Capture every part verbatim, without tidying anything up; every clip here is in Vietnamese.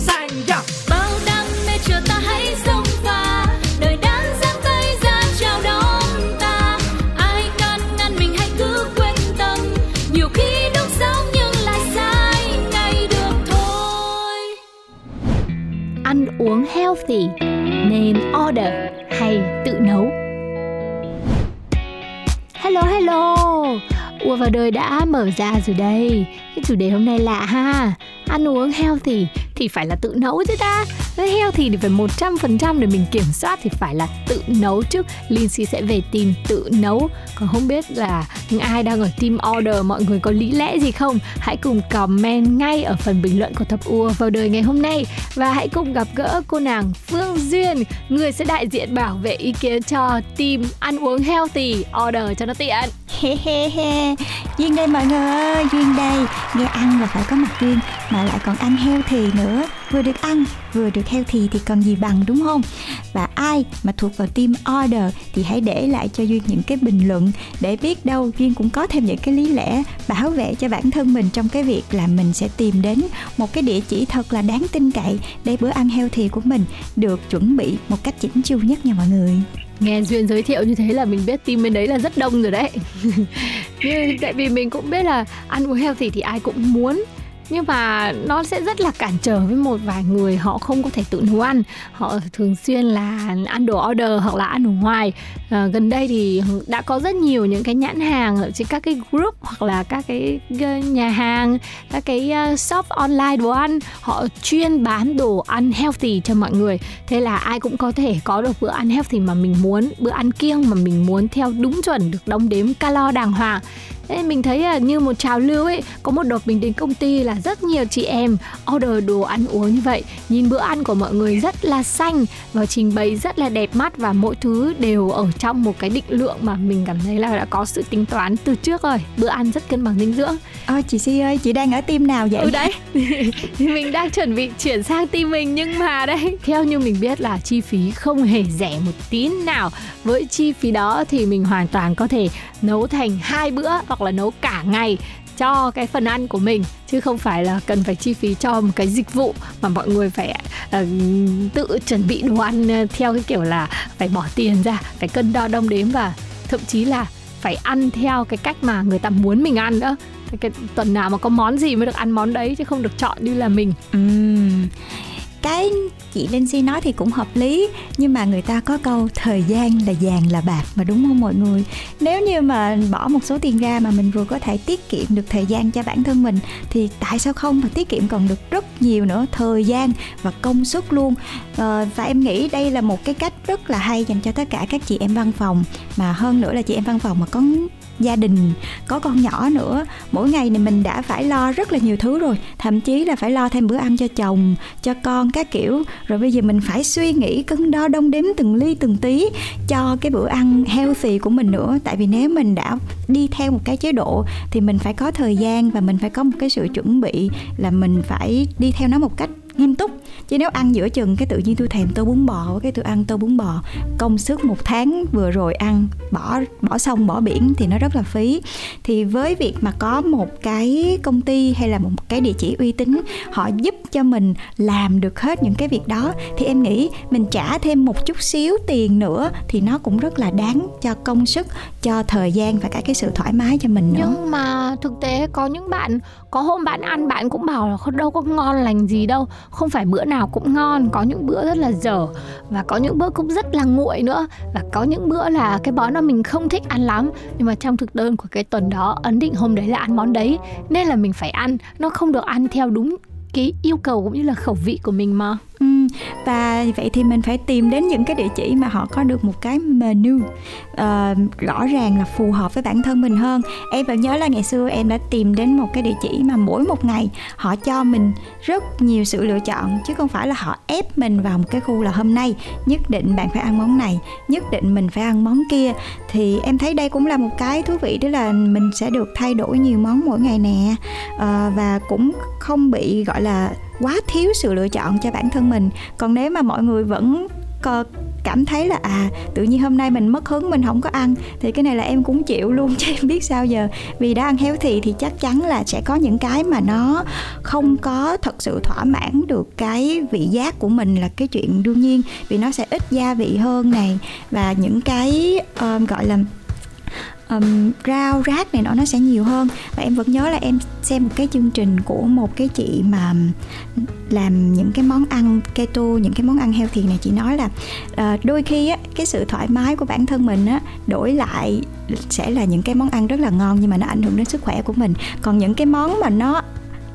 sàng. Yeah. Bao đam mê chờ ta hãy xông pha. Đời đã giang tay ra chào đón ta. Ai can ngăn mình hãy cứ quên tâm. Nhiều khi đúng sao nhưng lại sai ngay được thôi. Ăn uống healthy nên order hay tự nấu. Hello hello. Ùa vào đời đã mở ra rồi đây. Cái chủ đề hôm nay lạ ha. Ăn uống healthy thì phải là tự nấu chứ ta. Healthy thì phải một trăm phần trăm để mình kiểm soát thì phải là tự nấu chứ. Linh Si sẽ về tìm tự nấu. Còn không biết là ai đang ở team order, mọi người có lý lẽ gì không? Hãy cùng comment ngay ở phần bình luận của Thập Ùa vào đời ngày hôm nay. Và hãy cùng gặp gỡ cô nàng Phương Duyên, người sẽ đại diện bảo vệ ý kiến cho team ăn uống healthy, order cho nó tiện. He he he. Duyên đây mọi người ơi, Duyên đây. Nghe ăn là phải có mặt Duyên, mà lại còn ăn healthy nữa. Vừa được ăn, vừa được healthy thì còn gì bằng, đúng không? Và ai mà thuộc vào team order thì hãy để lại cho Duyên những cái bình luận, để biết đâu Duyên cũng có thêm những cái lý lẽ bảo vệ cho bản thân mình trong cái việc là mình sẽ tìm đến một cái địa chỉ thật là đáng tin cậy để bữa ăn healthy của mình được chuẩn bị một cách chỉnh chu nhất nha mọi người. Nghe Duyên giới thiệu như thế là mình biết team bên đấy là rất đông rồi đấy. Nhưng tại vì mình cũng biết là ăn uống healthy thì ai cũng muốn, nhưng mà nó sẽ rất là cản trở với một vài người. Họ không có thể tự nấu ăn, họ thường xuyên là ăn đồ order hoặc là ăn ở ngoài. À, gần đây thì đã có rất nhiều những cái nhãn hàng ở trên các cái group hoặc là các cái nhà hàng, các cái shop online đồ ăn, họ chuyên bán đồ ăn healthy cho mọi người. Thế là ai cũng có thể có được bữa ăn healthy mà mình muốn, bữa ăn kiêng mà mình muốn theo đúng chuẩn, được đong đếm calo đàng hoàng. Thế mình thấy là như một trào lưu ấy. Có một đợt mình đến công ty là rất nhiều chị em order đồ ăn uống như vậy. Nhìn bữa ăn của mọi người rất là xanh và trình bày rất là đẹp mắt, và mỗi thứ đều ở trong một cái định lượng mà mình cảm thấy là đã có sự tính toán từ trước rồi. Bữa ăn rất cân bằng dinh dưỡng. Ôi chị Si ơi, chị đang ở team nào vậy? Ừ đấy. Mình đang chuẩn bị chuyển sang team mình, nhưng mà đấy, theo như mình biết là chi phí không hề rẻ một tí nào. Với chi phí đó thì mình hoàn toàn có thể nấu thành hai bữa hoặc là nấu cả ngày cho cái phần ăn của mình, chứ không phải là cần phải chi phí cho một cái dịch vụ mà mọi người phải uh, tự chuẩn bị đồ ăn theo cái kiểu là phải bỏ tiền ra, phải cân đo đong đếm, và thậm chí là phải ăn theo cái cách mà người ta muốn mình ăn nữa. Cái tuần nào mà có món gì mới được ăn món đấy, chứ không được chọn như là mình. uhm. Cái chị Linh Si nói thì cũng hợp lý, nhưng mà người ta có câu thời gian là vàng là bạc mà, đúng không mọi người? Nếu như mà bỏ một số tiền ra mà mình vừa có thể tiết kiệm được thời gian cho bản thân mình thì tại sao không, mà tiết kiệm còn được rất nhiều nữa, thời gian và công sức luôn. Ờ, và em nghĩ đây là một cái cách rất là hay dành cho tất cả các chị em văn phòng, mà hơn nữa là chị em văn phòng mà có gia đình, có con nhỏ nữa. Mỗi ngày này mình đã phải lo rất là nhiều thứ rồi, thậm chí là phải lo thêm bữa ăn cho chồng, cho con các kiểu. Rồi bây giờ mình phải suy nghĩ cân đo đong đếm từng ly từng tí cho cái bữa ăn healthy của mình nữa. Tại vì nếu mình đã đi theo một cái chế độ thì mình phải có thời gian và mình phải có một cái sự chuẩn bị, là mình phải đi theo nó một cách nghiêm túc. Chứ nếu ăn giữa chừng cái tự nhiên tôi thèm tô bún bò, cái tôi ăn tô bún bò, công sức một tháng vừa rồi ăn bỏ bỏ sông bỏ biển thì nó rất là phí. Thì với việc mà có một cái công ty hay là một cái địa chỉ uy tín, họ giúp cho mình làm được hết những cái việc đó, thì em nghĩ mình trả thêm một chút xíu tiền nữa thì nó cũng rất là đáng cho công sức, cho thời gian và cả cái sự thoải mái cho mình nữa. Nhưng mà thực tế có những bạn, có hôm bạn ăn bạn cũng bảo là đâu có ngon lành gì đâu, không phải bữa nào cũng ngon, có những bữa rất là dở và có những bữa cũng rất là nguội nữa, và có những bữa là cái món mà mình không thích ăn lắm, nhưng mà trong thực đơn của cái tuần đó ấn định hôm đấy là ăn món đấy nên là mình phải ăn. Nó không được ăn theo đúng cái yêu cầu cũng như là khẩu vị của mình mà. Ừ, và vậy thì mình phải tìm đến những cái địa chỉ mà họ có được một cái menu uh, rõ ràng là phù hợp với bản thân mình hơn. Em vẫn nhớ là ngày xưa em đã tìm đến một cái địa chỉ mà mỗi một ngày họ cho mình rất nhiều sự lựa chọn, chứ không phải là họ ép mình vào một cái khu là hôm nay nhất định bạn phải ăn món này, nhất định mình phải ăn món kia. Thì em thấy đây cũng là một cái thú vị, đó là mình sẽ được thay đổi nhiều món mỗi ngày nè, uh, và cũng không bị gọi là quá thiếu sự lựa chọn cho bản thân mình. Còn nếu mà mọi người vẫn cảm thấy là à tự nhiên hôm nay mình mất hứng, mình không có ăn, thì cái này là em cũng chịu luôn chứ em biết sao giờ. Vì đã ăn healthy thì chắc chắn là sẽ có những cái mà nó không có thật sự thỏa mãn được cái vị giác của mình là cái chuyện đương nhiên, vì nó sẽ ít gia vị hơn này, và những cái uh, gọi là Um, rau rác này nọ nó sẽ nhiều hơn. Và em vẫn nhớ là em xem một cái chương trình của một cái chị mà làm những cái món ăn keto, những cái món ăn healthy này. Chị nói là uh, đôi khi á, cái sự thoải mái của bản thân mình á, đổi lại sẽ là những cái món ăn rất là ngon nhưng mà nó ảnh hưởng đến sức khỏe của mình. Còn những cái món mà nó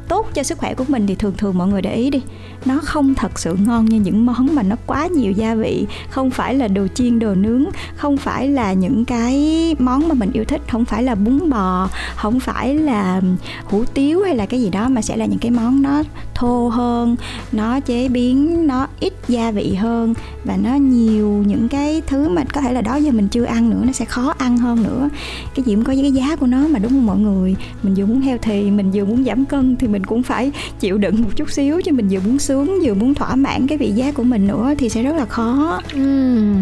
tốt cho sức khỏe của mình thì thường thường mọi người để ý đi, nó không thật sự ngon như những món mà nó quá nhiều gia vị. Không phải là đồ chiên, đồ nướng, không phải là những cái món mà mình yêu thích, không phải là bún bò, không phải là hủ tiếu hay là cái gì đó, mà sẽ là những cái món nó thô hơn, nó chế biến, nó ít gia vị hơn, và nó nhiều những cái thứ mà có thể là đó giờ mình chưa ăn nữa, nó sẽ khó ăn hơn nữa. Cái gì cũng có cái giá của nó mà, đúng không mọi người? Mình vừa muốn healthy, mình vừa muốn giảm cân thì mình cũng phải chịu đựng một chút xíu, chứ mình vừa muốn sướng, vừa muốn thỏa mãn cái vị giác của mình nữa thì sẽ rất là khó. uhm.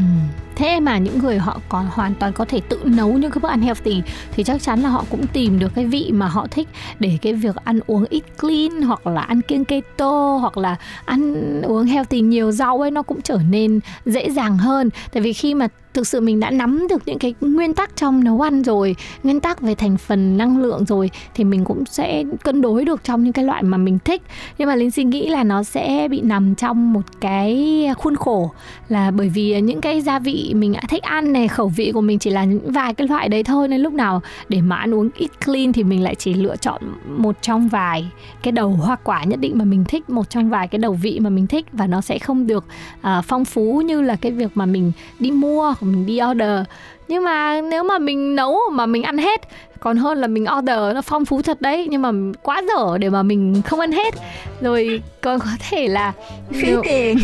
Thế mà những người họ còn hoàn toàn có thể tự nấu những cái bữa ăn healthy thì chắc chắn là họ cũng tìm được cái vị mà họ thích để cái việc ăn uống eat clean hoặc là ăn kiêng keto hoặc là ăn uống healthy nhiều rau ấy nó cũng trở nên dễ dàng hơn. Tại vì khi mà thực sự mình đã nắm được những cái nguyên tắc trong nấu ăn rồi, nguyên tắc về thành phần năng lượng rồi, thì mình cũng sẽ cân đối được trong những cái loại mà mình thích. Nhưng mà Linh suy nghĩ là nó sẽ bị nằm trong một cái khuôn khổ, là bởi vì những cái gia vị mình đã thích ăn này, khẩu vị của mình chỉ là những vài cái loại đấy thôi, nên lúc nào để mà ăn uống eat clean thì mình lại chỉ lựa chọn một trong vài cái đầu hoa quả nhất định mà mình thích, một trong vài cái đầu vị mà mình thích, và nó sẽ không được uh, phong phú như là cái việc mà mình đi mua, mình đi order. Nhưng mà nếu mà mình nấu mà mình ăn hết còn hơn là mình order, nó phong phú thật đấy nhưng mà quá dở để mà mình không ăn hết, rồi còn có thể là phí tiền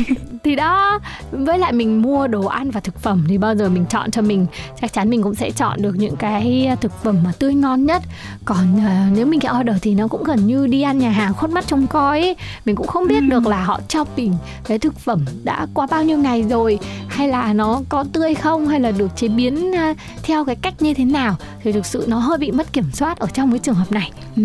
thì đó. Với lại mình mua đồ ăn và thực phẩm thì bao giờ mình chọn cho mình, chắc chắn mình cũng sẽ chọn được những cái thực phẩm mà tươi ngon nhất. Còn uh, nếu mình cái order thì nó cũng gần như đi ăn nhà hàng khuất mắt trông coi ấy. Mình cũng không biết ừ. được là họ shopping cái thực phẩm đã qua bao nhiêu ngày rồi, hay là nó có tươi không, hay là được chế biến uh, theo cái cách như thế nào, thì thực sự nó hơi bị mất kiểm soát ở trong cái trường hợp này. ừ.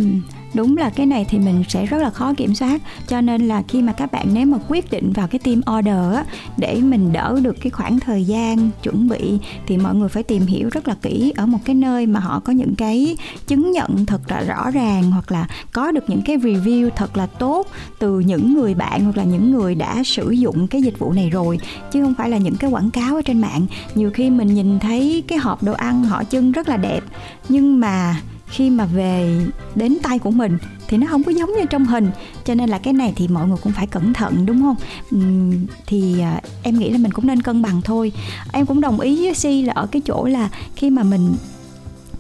Đúng là cái này thì mình sẽ rất là khó kiểm soát. Cho nên là khi mà các bạn nếu mà quyết định vào cái team order á, để mình đỡ được cái khoảng thời gian chuẩn bị, thì mọi người phải tìm hiểu rất là kỹ ở một cái nơi mà họ có những cái chứng nhận thật là rõ ràng, hoặc là có được những cái review thật là tốt từ những người bạn hoặc là những người đã sử dụng cái dịch vụ này rồi, chứ không phải là những cái quảng cáo ở trên mạng. Nhiều khi mình nhìn thấy cái hộp đồ ăn họ trưng rất là đẹp, nhưng mà khi mà về đến tay của mình thì nó không có giống như trong hình. Cho nên là cái này thì mọi người cũng phải cẩn thận, đúng không? uhm, Thì à, em nghĩ là mình cũng nên cân bằng thôi. Em cũng đồng ý với Si là ở cái chỗ là khi mà mình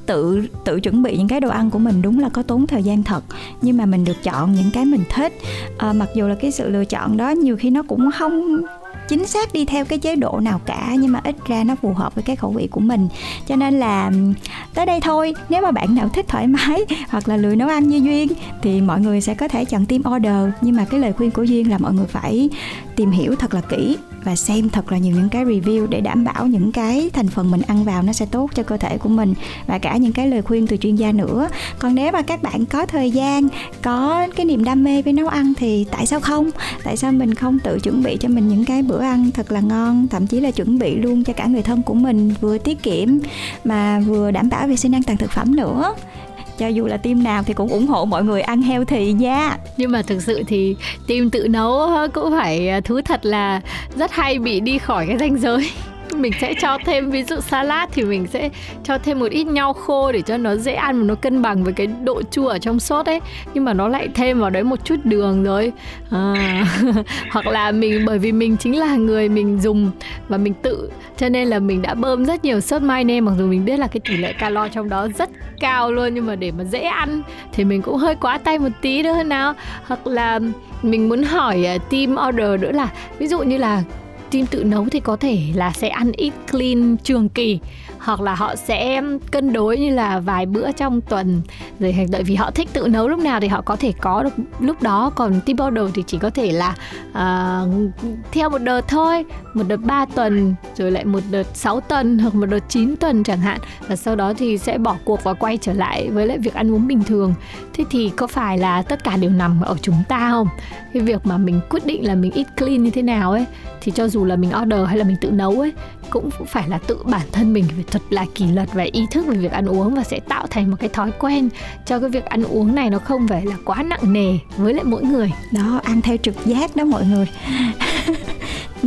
tự tự chuẩn bị những cái đồ ăn của mình, đúng là có tốn thời gian thật, nhưng mà mình được chọn những cái mình thích. à, Mặc dù là cái sự lựa chọn đó nhiều khi nó cũng không chính xác đi theo cái chế độ nào cả, nhưng mà ít ra nó phù hợp với cái khẩu vị của mình. Cho nên là tới đây thôi, nếu mà bạn nào thích thoải mái hoặc là lười nấu ăn như Duyên thì mọi người sẽ có thể chọn team order. Nhưng mà cái lời khuyên của Duyên là mọi người phải tìm hiểu thật là kỹ và xem thật là nhiều những cái review để đảm bảo những cái thành phần mình ăn vào nó sẽ tốt cho cơ thể của mình, và cả những cái lời khuyên từ chuyên gia nữa. Còn nếu mà các bạn có thời gian, có cái niềm đam mê với nấu ăn thì tại sao không? Tại sao mình không tự chuẩn bị cho mình những cái bữa ăn thật là ngon, thậm chí là chuẩn bị luôn cho cả người thân của mình, vừa tiết kiệm mà vừa đảm bảo vệ sinh an toàn thực phẩm nữa. Cho dù là team nào thì cũng ủng hộ mọi người ăn healthy nha. Nhưng mà thực sự thì team tự nấu cũng phải thú thật là rất hay bị đi khỏi cái ranh giới mình sẽ cho thêm, ví dụ salad thì mình sẽ cho thêm một ít nho khô để cho nó dễ ăn và nó cân bằng với cái độ chua ở trong sốt ấy, nhưng mà nó lại thêm vào đấy một chút đường rồi à. Hoặc là mình, bởi vì mình chính là người mình dùng và mình tự, cho nên là mình đã bơm rất nhiều sốt mayonnaise, mặc dù mình biết là cái tỷ lệ calo trong đó rất cao luôn, nhưng mà để mà dễ ăn thì mình cũng hơi quá tay một tí nữa nào. Hoặc là mình muốn hỏi team order nữa là ví dụ như là team tự nấu thì có thể là sẽ ăn eat clean trường kỳ, hoặc là họ sẽ cân đối như là vài bữa trong tuần rồi, đợi vì họ thích tự nấu lúc nào thì họ có thể có được lúc đó. Còn team order thì chỉ có thể là uh, theo một đợt thôi, một đợt ba tuần rồi lại một đợt sáu tuần hoặc một đợt chín tuần chẳng hạn, và sau đó thì sẽ bỏ cuộc và quay trở lại với lại việc ăn uống bình thường. Thế thì có phải là tất cả đều nằm ở chúng ta không? Cái việc mà mình quyết định là mình eat clean như thế nào ấy, thì cho dù là mình order hay là mình tự nấu ấy, cũng phải là tự bản thân mình phải thật là kỷ luật và ý thức về việc ăn uống, và sẽ tạo thành một cái thói quen cho cái việc ăn uống này nó không phải là quá nặng nề với lại mỗi người. Đó, ăn theo trực giác đó mọi người.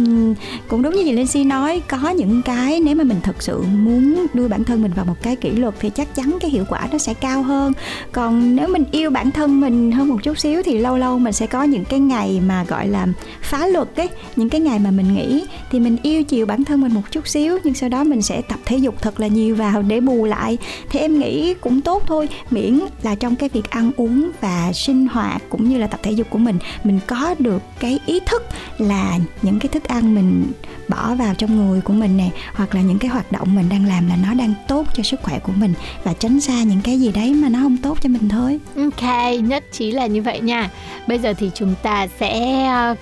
Uhm, cũng đúng như chị Lindsay nói, có những cái nếu mà mình thật sự muốn đưa bản thân mình vào một cái kỷ luật thì chắc chắn cái hiệu quả nó sẽ cao hơn. Còn nếu mình yêu bản thân mình hơn một chút xíu thì lâu lâu mình sẽ có những cái ngày mà gọi là phá luật ấy, những cái ngày mà mình nghỉ thì mình yêu chiều bản thân mình một chút xíu, nhưng sau đó mình sẽ tập thể dục thật là nhiều vào để bù lại. Thì em nghĩ cũng tốt thôi, miễn là trong cái việc ăn uống và sinh hoạt cũng như là tập thể dục của mình, mình có được cái ý thức là những cái thức ăn mình bỏ vào trong người của mình nè, hoặc là những cái hoạt động mình đang làm là nó đang tốt cho sức khỏe của mình, và tránh xa những cái gì đấy mà nó không tốt cho mình thôi. Ok, nhất trí là như vậy nha. Bây giờ thì chúng ta sẽ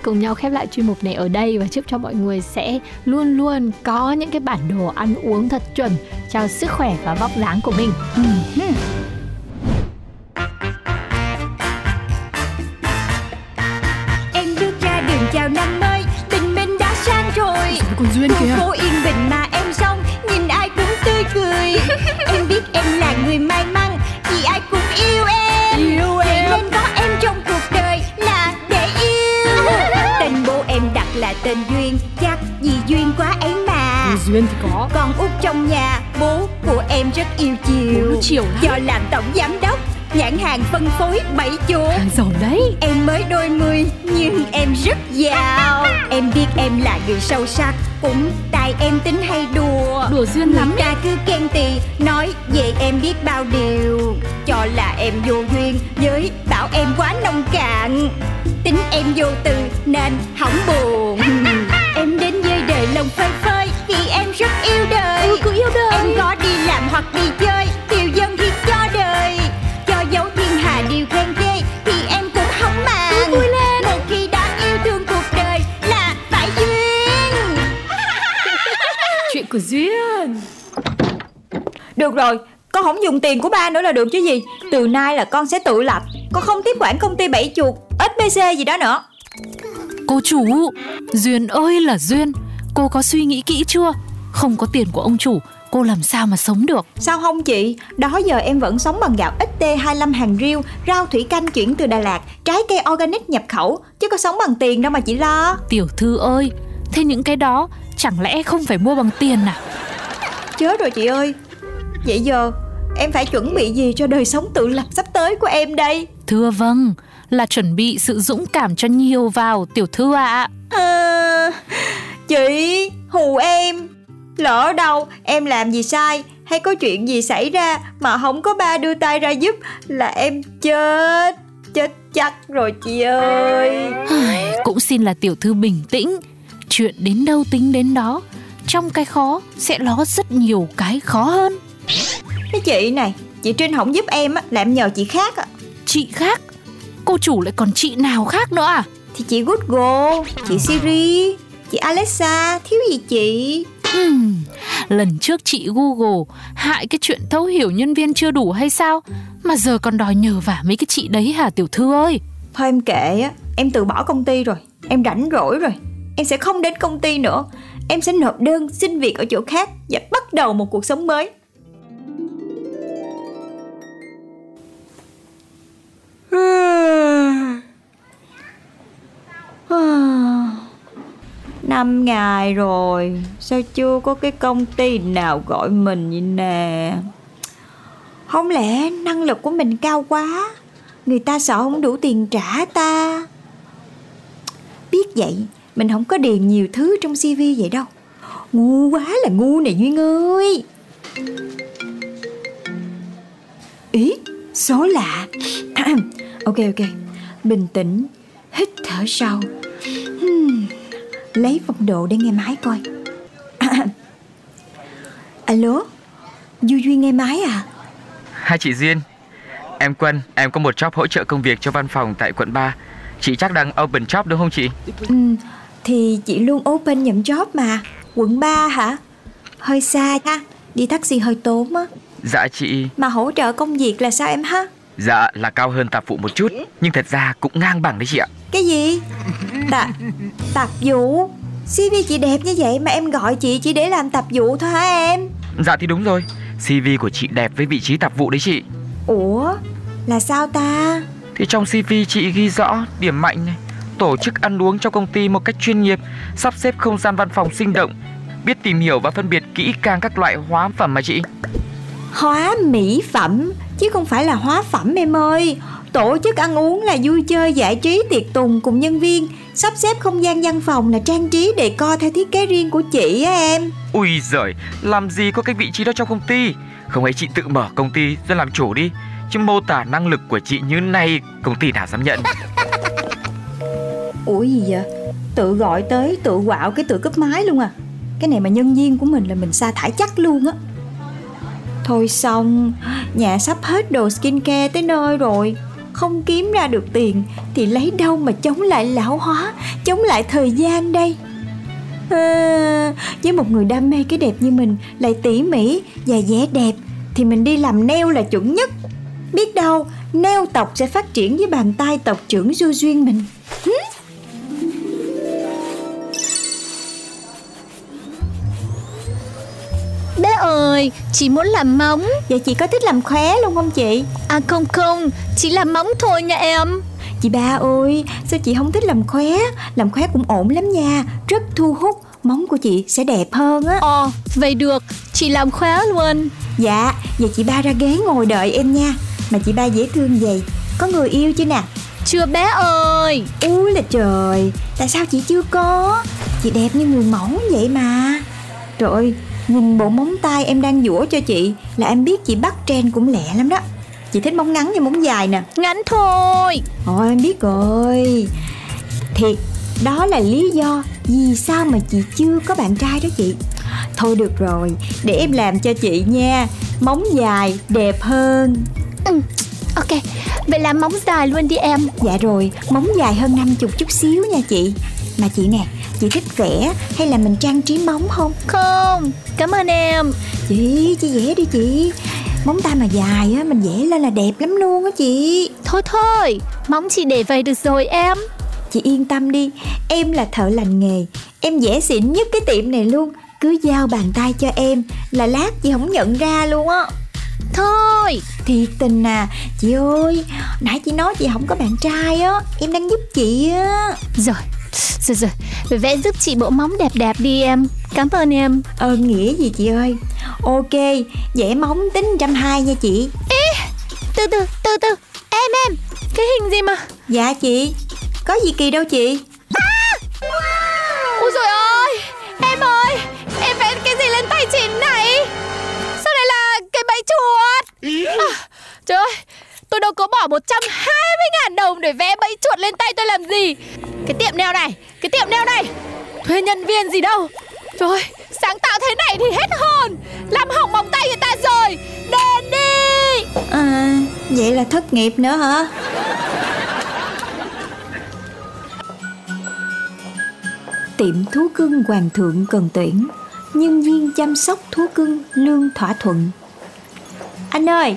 cùng nhau khép lại chuyên mục này ở đây, và chúc cho mọi người sẽ luôn luôn có những cái bản đồ ăn uống thật chuẩn cho sức khỏe và vóc dáng của mình. Em bước ra đường chào năm mới, tình mình đã sang rồi. Cô cô yên bình mà em xong, nhìn ai cũng tươi cười. Em biết em là người may mắn, vì ai cũng yêu em. Yêu em. Vậy nên có em trong cuộc đời là để yêu. Tên bố em đặt là tên Duyên, chắc vì duyên quá ấy mà. Duyên thì có. Con út trong nhà, bố của em rất yêu chiều. chiều Do làm tổng giám đốc nhãn hàng phân phối bảy chỗ. Giàu đấy. Em mới đôi mươi nhưng em rất giàu. Em biết em là người sâu sắc, cũng tại em tính hay đùa. Đùa duyên lắm. Người ta cứ khen tì, nói về em biết bao điều, cho là em vô duyên, với bảo em quá nông cạn. Tính em vô từ nên hỏng buồn. Em đến với đời lòng phơi phới, vì em rất yêu đời. Ừ, cũng yêu đời. Em có đi làm hoặc đi chơi, tiêu dân thì cho đời. Dấu thiên hà điều khen ghê thì em cũng không màng. Vui lên. Một khi đã yêu thương cuộc đời là phải duyên. Chuyện của duyên. Được rồi, con không dùng tiền của ba nữa là được chứ gì. Từ nay là con sẽ tự lập, con không tiếp quản công ty Bảy Chuột, ét bê xê gì đó nữa. Cô chủ, Duyên ơi là Duyên, cô có suy nghĩ kỹ chưa? Không có tiền của ông chủ, cô làm sao mà sống được? Sao không chị? Đó giờ em vẫn sống bằng gạo ích tê hai mươi lăm hàng riêu, rau thủy canh chuyển từ Đà Lạt, trái cây organic nhập khẩu, chứ có sống bằng tiền đâu mà chị lo. Tiểu thư ơi, thế những cái đó chẳng lẽ không phải mua bằng tiền à? Chớ rồi chị ơi. Vậy giờ em phải chuẩn bị gì cho đời sống tự lập sắp tới của em đây? Thưa vâng, là chuẩn bị sự dũng cảm cho nhiều vào, tiểu thư ạ. À. À, chị hù em. Lỡ đâu em làm gì sai hay có chuyện gì xảy ra mà không có ba đưa tay ra giúp là em chết, chết chắc rồi chị ơi. Cũng xin là tiểu thư bình tĩnh, chuyện đến đâu tính đến đó, trong cái khó sẽ ló rất nhiều cái khó hơn. Cái chị này, chị Trinh không giúp em á, làm nhờ chị khác á. Chị khác? Cô chủ lại còn chị nào khác nữa à? Thì chị Google, chị Siri, chị Alexa, thiếu gì chị? Uhm, lần trước chị Google hại cái chuyện thấu hiểu nhân viên chưa đủ hay sao, mà giờ còn đòi nhờ vả mấy cái chị đấy hả tiểu thư ơi? Thôi em kệ á, em từ bỏ công ty rồi, em rảnh rỗi rồi, em sẽ không đến công ty nữa. Em sẽ nộp đơn xin việc ở chỗ khác và bắt đầu một cuộc sống mới. năm ngày rồi, sao chưa có cái công ty nào gọi mình vậy nè? Không lẽ năng lực của mình cao quá, người ta sợ không đủ tiền trả ta? Biết vậy, mình không có điền nhiều thứ trong xê vê vậy đâu. Ngu quá là ngu này Duyên ơi. Ý, số lạ. Ok ok, bình tĩnh, hít thở sâu. Hmm. Lấy phong độ để nghe máy coi. Alo, Du Duyên nghe máy à? Hai chị Duyên, em Quân, em có một job hỗ trợ công việc cho văn phòng tại quận ba. Chị chắc đang open job đúng không chị? Ừ, thì chị luôn open nhận job mà. Quận ba hả? Hơi xa ha, đi taxi hơi tốn á. Dạ chị. Mà hỗ trợ công việc là sao em ha? Dạ là cao hơn tạp vụ một chút, nhưng thật ra cũng ngang bằng đấy chị ạ. Cái gì? Tạp tạp vụ? xê vê chị đẹp như vậy mà em gọi chị chỉ để làm tạp vụ thôi hả em? Dạ thì đúng rồi, xê vê của chị đẹp với vị trí tạp vụ đấy chị. Ủa? Là sao ta? Thì trong xê vê chị ghi rõ điểm mạnh này: tổ chức ăn uống cho công ty một cách chuyên nghiệp, sắp xếp không gian văn phòng sinh động, biết tìm hiểu và phân biệt kỹ càng các loại hóa phẩm mà chị. Hóa mỹ phẩm chứ không phải là hóa phẩm em ơi. Tổ chức ăn uống là vui chơi giải trí tiệc tùng cùng nhân viên, sắp xếp không gian văn phòng là trang trí đề co theo thiết kế riêng của chị á em. Ui giời, làm gì có cái vị trí đó trong công ty. Không ấy chị tự mở công ty ra làm chủ đi, chứ mô tả năng lực của chị như này công ty nào dám nhận. Ủa gì vậy? Tự gọi tới tự quạo cái tự cúp máy luôn à? Cái này mà nhân viên của mình là mình sa thải chắc luôn á. Thôi xong, nhà sắp hết đồ skincare tới nơi rồi, không kiếm ra được tiền thì lấy đâu mà chống lại lão hóa, chống lại thời gian đây. À, với một người đam mê cái đẹp như mình, lại tỉ mỉ và vẻ đẹp, thì mình đi làm nail là chuẩn nhất. Biết đâu nail tộc sẽ phát triển với bàn tay tộc trưởng Du Duyên mình. Bé ơi, chị muốn làm móng. Vậy chị có thích làm khóe luôn không chị? À không không, chị làm móng thôi nha em. Chị ba ơi, sao chị không thích làm khóe? Làm khóe cũng ổn lắm nha, rất thu hút, móng của chị sẽ đẹp hơn á. Ờ, vậy được, chị làm khóe luôn. Dạ, vậy chị ba ra ghế ngồi đợi em nha. Mà chị ba dễ thương vậy, có người yêu chưa nè? Chưa bé ơi. Úi là trời, tại sao chị chưa có? Chị đẹp như người mẫu vậy mà. Trời ơi, nhìn bộ móng tay em đang dũa cho chị là em biết chị bắt trend cũng lẹ lắm đó. Chị thích móng ngắn hay móng dài nè? Ngắn thôi. Ôi em biết rồi. Thiệt, đó là lý do vì sao mà chị chưa có bạn trai đó chị. Thôi được rồi, để em làm cho chị nha. Móng dài đẹp hơn. Ừ, ok, vậy làm móng dài luôn đi em. Dạ rồi, móng dài hơn năm mươi chút xíu nha chị. Mà chị nè, chị thích vẽ hay là mình trang trí móng không? Không, cảm ơn em. Chị, chị vẽ đi chị. Móng tay mà dài á, mình vẽ lên là đẹp lắm luôn á chị. Thôi thôi, móng chị để vậy được rồi em. Chị yên tâm đi, em là thợ lành nghề, em vẽ xịn nhất cái tiệm này luôn. Cứ giao bàn tay cho em là lát chị không nhận ra luôn á. Thôi, thiệt tình à, chị ơi, nãy chị nói chị không có bạn trai á, em đang giúp chị á. Rồi Rồi rồi, rồi vẽ giúp chị bộ móng đẹp đẹp đi em. Cảm ơn em. Ờ nghĩa gì chị ơi. Ok, vẽ móng tính một trăm hai mươi nha chị. Ê, từ từ, từ từ. Em em, cái hình gì mà? Dạ chị, có gì kỳ đâu chị. À, wow. Ôi trời ơi, em ơi, em vẽ cái gì lên tay chị này? Sao lại là cái bẫy chuột? À, trời ơi, tôi đâu có bỏ một trăm hai mươi ngàn đồng để vẽ bẫy chuột lên tay tôi làm gì. Cái tiệm nail này, cái tiệm nail này thuê nhân viên gì đâu. Trời ơi, sáng tạo thế này thì hết hồn, làm hỏng móng tay người ta rồi. Đền đi. À, vậy là thất nghiệp nữa hả? Tiệm thú cưng Hoàng Thượng cần tuyển nhân viên chăm sóc thú cưng lương thỏa thuận. Anh ơi,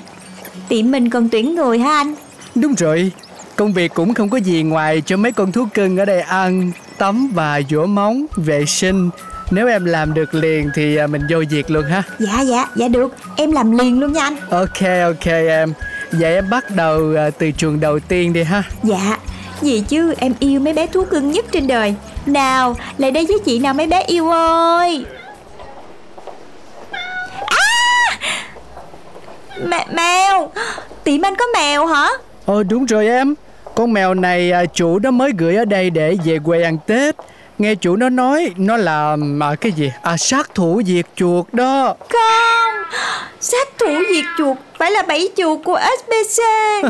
tiệm mình cần tuyển người hả anh? Đúng rồi, công việc cũng không có gì ngoài cho mấy con thú cưng ở đây ăn, tắm và rửa móng, vệ sinh. Nếu em làm được liền thì mình vô việc luôn ha. Dạ dạ, dạ được, em làm liền luôn nha anh. Ok ok em, vậy em bắt đầu từ chuồng đầu tiên đi ha. Dạ, vì chứ em yêu mấy bé thú cưng nhất trên đời. Nào, lại đây với chị nào mấy bé yêu ơi. À, M- mèo. Tiệm anh có mèo hả? Ờ đúng rồi em. Con mèo này chủ nó mới gửi ở đây để về quê ăn Tết. Nghe chủ nó nói nó là à, cái gì? À, sát thủ diệt chuột đó. Không, sát thủ diệt chuột phải là bẫy chuột của ét bê xê.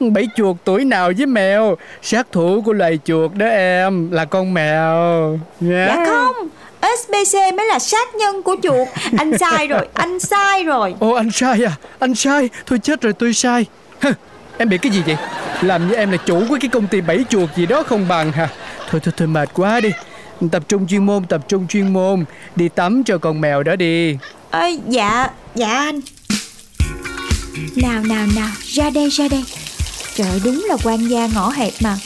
Bẫy chuột tuổi nào với mèo? Sát thủ của loài chuột đó em, là con mèo. Yeah. Dạ không, ét bê xê mới là sát nhân của chuột. Anh sai rồi, anh sai rồi. Ồ anh sai à, anh sai. Thôi chết rồi tôi sai. Em bị cái gì vậy? Làm như em là chủ của cái công ty bẫy chuột gì đó không bằng hả? Thôi thôi thôi mệt quá đi. Tập trung chuyên môn, tập trung chuyên môn. Đi tắm cho con mèo đó đi. Ơ dạ, dạ anh. Nào nào nào, ra đây ra đây. Trời đúng là quan gia ngõ hẹp mà.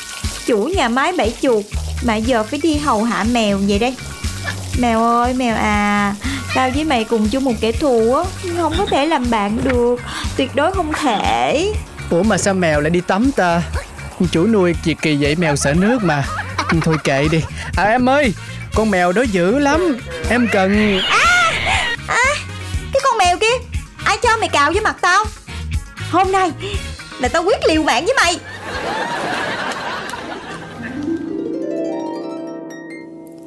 Chủ nhà máy bẫy chuột mà giờ phải đi hầu hạ mèo vậy đây. Mèo ơi mèo à, tao với mày cùng chung một kẻ thù á, không có thể làm bạn được, tuyệt đối không thể. Ủa mà sao mèo lại đi tắm ta? Chủ nuôi kỳ kỳ vậy, mèo sợ nước mà. Thôi kệ đi. À em ơi, con mèo đó dữ lắm. Em cần... À, à, cái con mèo kia. Ai cho mày cào với mặt tao? Hôm nay là tao quyết liều mạng với mày.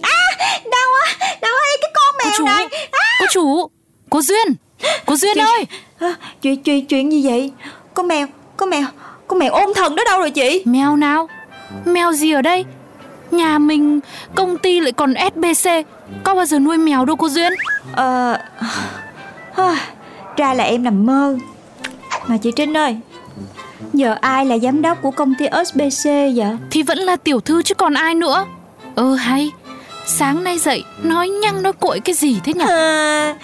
À, đau á, đau ơi, cái con mèo chủ, này à. Cô chủ, cô Duyên. Cô Duyên chuyện, ơi à, chuyện, chuyện, chuyện gì vậy? Con mèo, con mèo Con mèo ôn thần đó đâu rồi chị? Mèo nào? Mèo gì ở đây? Nhà mình, công ty lại còn ét bê xê. Có bao giờ nuôi mèo đâu cô Duyên. Ờ à, ra là em nằm mơ. Mà chị Trinh ơi, giờ ai là giám đốc của công ty ét bê xê vậy? Thì vẫn là tiểu thư chứ còn ai nữa. Ờ hay, sáng nay dậy nói nhăng nói cội cái gì thế nhỉ? À,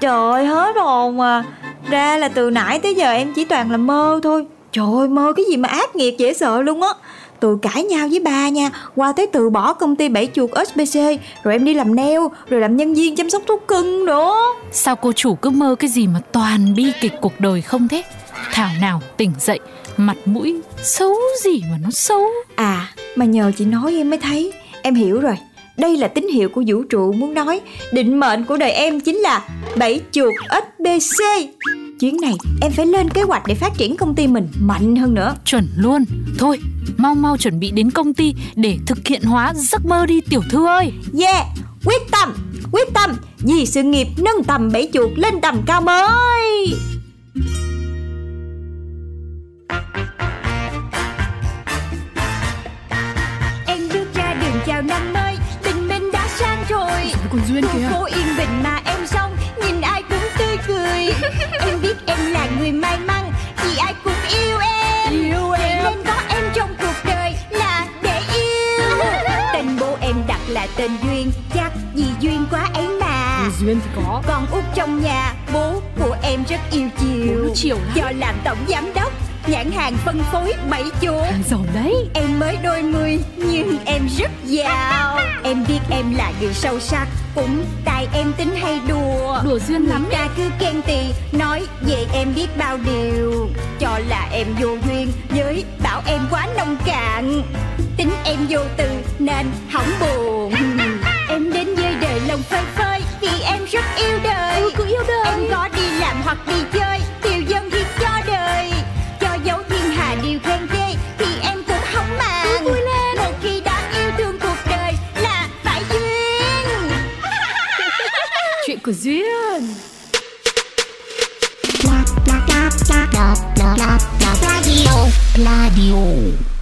trời ơi hết hồn à. Ra là từ nãy tới giờ em chỉ toàn là mơ thôi. Trời ơi mơ cái gì mà ác nghiệt dễ sợ luôn á. Từ cãi nhau với ba nha, qua tới từ bỏ công ty bẫy chuột ét bê xê, rồi em đi làm nail, rồi làm nhân viên chăm sóc thú cưng nữa. Sao cô chủ cứ mơ cái gì mà toàn bi kịch cuộc đời không thế? Thảo nào tỉnh dậy mặt mũi xấu gì mà nó xấu. À mà nhờ chị nói em mới thấy. Em hiểu rồi. Đây là tín hiệu của vũ trụ muốn nói. Định mệnh của đời em chính là bẫy chuột ét bê xê. Chuyến này em phải lên kế hoạch để phát triển công ty mình mạnh hơn nữa. Chuẩn luôn. Thôi mau mau chuẩn bị đến công ty để thực hiện hóa giấc mơ đi tiểu thư ơi. Yeah, quyết tâm, quyết tâm vì sự nghiệp nâng tầm bẫy chuột lên tầm cao mới. Em bước ra đường chào năm mới, tình mình đã sang rồi. Còn Duyên kìa. Cô yên bình mà em xong, nhìn ai cũng tươi cười. Em biết em là người may mắn vì ai cũng yêu em. Yêu em. Nên có em trong cuộc đời là để yêu. Tên bố em đặt là tên Duyên, chắc vì duyên quá ấy mà. Duyên thì có. Con út trong nhà, bố của em rất yêu chiều. Chiều lắm. Do làm tổng giám đốc nhãn hàng phân phối bẫy chuột. Giàu đấy. Em mới đôi mươi nhưng em rất giàu. Em biết em là người sâu sắc, cũng tại em tính hay đùa. Đùa duyên lắm. Người ta cứ khen tì, nói về em biết bao điều, cho là em vô duyên, với bảo em quá nông cạn. Tính em vô từ nên hỏng buồn. Em đến với đời lòng phơi phới vì em rất yêu đời. Ừ, cũng yêu đời. Em có đi làm hoặc đi chơi, tiêu dân hiến cho đời. Dấu thiên hà điều khen ghê thì em cũng không màng. Vui lên. Một khi đã yêu thương cuộc đời là phải duyên. Chuyện của Duyên. Radio, Radio.